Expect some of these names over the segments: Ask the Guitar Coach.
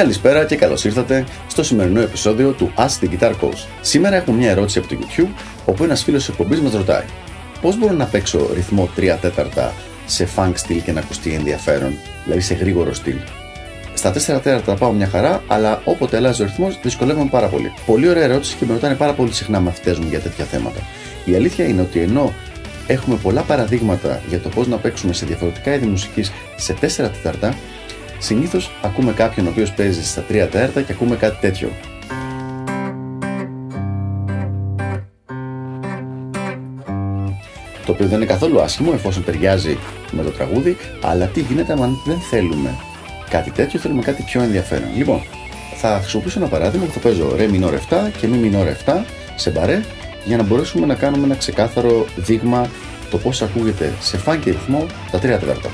Καλησπέρα και καλώς ήρθατε στο σημερινό επεισόδιο του Ask the Guitar Coach. Σήμερα έχουμε μια ερώτηση από το YouTube, όπου ένας φίλος της εκπομπής μας ρωτάει: πώς μπορώ να παίξω ρυθμό 3 τέταρτα σε funk στυλ και να ακουστεί ενδιαφέρον, δηλαδή σε γρήγορο στυλ? Στα 4 τέταρτα πάω μια χαρά, αλλά όποτε αλλάζει ο ρυθμός δυσκολεύομαι πάρα πολύ. Πολύ ωραία ερώτηση και με ρωτάνε πάρα πολύ συχνά μαθητές μου για τέτοια θέματα. Η αλήθεια είναι ότι ενώ έχουμε πολλά παραδείγματα για το πώς να παίξουμε σε διαφορετικά είδη μουσικής σε 4 τέταρτα, συνήθως ακούμε κάποιον ο οποίος παίζει στα 3 τέταρτα και ακούμε κάτι τέτοιο. Το οποίο δεν είναι καθόλου άσχημο εφόσον ταιριάζει με το τραγούδι, αλλά τι γίνεται αν δεν θέλουμε κάτι τέτοιο, θέλουμε κάτι πιο ενδιαφέρον? Λοιπόν, θα χρησιμοποιήσω ένα παράδειγμα που θα παίζω ρε μινόρ 7 και μη μινόρ 7 σε μπαρέ, για να μπορέσουμε να κάνουμε ένα ξεκάθαρο δείγμα το πώς ακούγεται σε φάνκι ρυθμό τα 3 τέταρτα.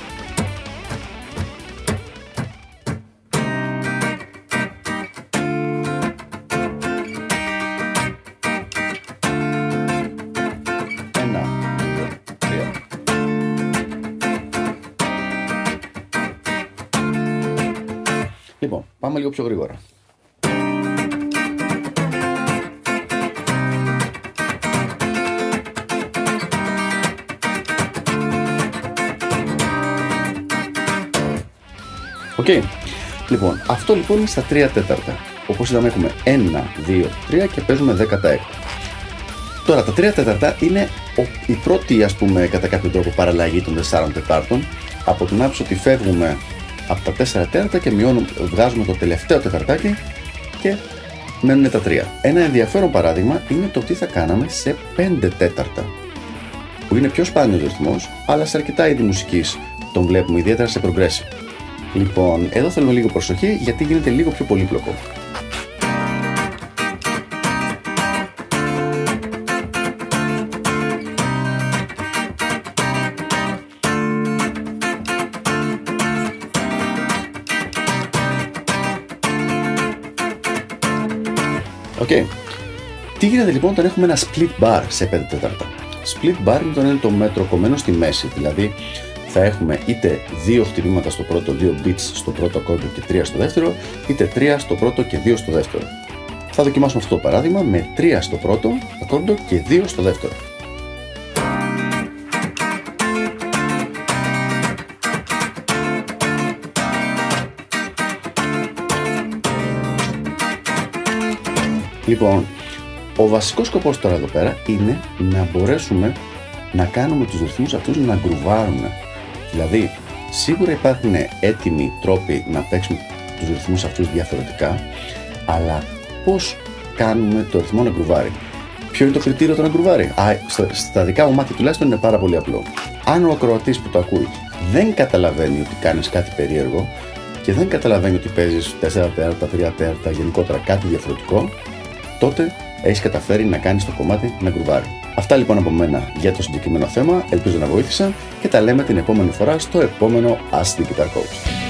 Λοιπόν, πάμε λίγο πιο γρήγορα. Οκ. Λοιπόν, αυτό λοιπόν είναι στα 3 τέταρτα. Όπως είδαμε, έχουμε 1, 2, 3 και παίζουμε 10 τα έκτα. Τώρα, τα 3 τέταρτα είναι η πρώτη, ας πούμε, κατά κάποιο τρόπο παραλλαγή των 4 τετάρτων, από την άποψη ότι φεύγουμε από τα 4 τέταρτα και βγάζουμε το τελευταίο τεταρτάκι και μένουν τα 3. Ένα ενδιαφέρον παράδειγμα είναι το τι θα κάναμε σε 5 τέταρτα, που είναι πιο σπάνιος ρυθμός, αλλά σε αρκετά είδη μουσικής τον βλέπουμε, ιδιαίτερα σε progressive. Λοιπόν, εδώ θέλουμε λίγο προσοχή γιατί γίνεται λίγο πιο πολύπλοκο. Okay. Τι γίνεται λοιπόν όταν έχουμε ένα split bar σε 5 τέταρτα? Split bar είναι το μέτρο κομμένο στη μέση, δηλαδή θα έχουμε είτε 2 χτυπήματα στο πρώτο, 2 beats στο πρώτο ακόρδιο και 3 στο δεύτερο, είτε 3 στο πρώτο και 2 στο δεύτερο. Θα δοκιμάσουμε αυτό το παράδειγμα με 3 στο πρώτο ακόρδιο και 2 στο δεύτερο. Λοιπόν, ο βασικός σκοπός τώρα εδώ πέρα είναι να μπορέσουμε να κάνουμε τους ρυθμούς αυτούς να γκρουβάρουν. Δηλαδή, σίγουρα υπάρχουν έτοιμοι τρόποι να παίξουμε τους ρυθμούς αυτούς διαφορετικά, αλλά πώς κάνουμε το ρυθμό να γκρουβάρει? Ποιο είναι το κριτήριο του να γκρουβάρει? Στα δικά μου μάτια τουλάχιστον είναι πάρα πολύ απλό. Αν ο ακροατής που το ακούει δεν καταλαβαίνει ότι κάνεις κάτι περίεργο και δεν καταλαβαίνει ότι παίζεις 4 τέταρτα, 3 τέταρτα, γενικότερα κάτι διαφορετικό, τότε έχεις καταφέρει να κάνεις το κομμάτι να γκρουβάρει. Αυτά λοιπόν από μένα για το συγκεκριμένο θέμα, ελπίζω να βοήθησα και τα λέμε την επόμενη φορά στο επόμενο Ask the Guitar Coach.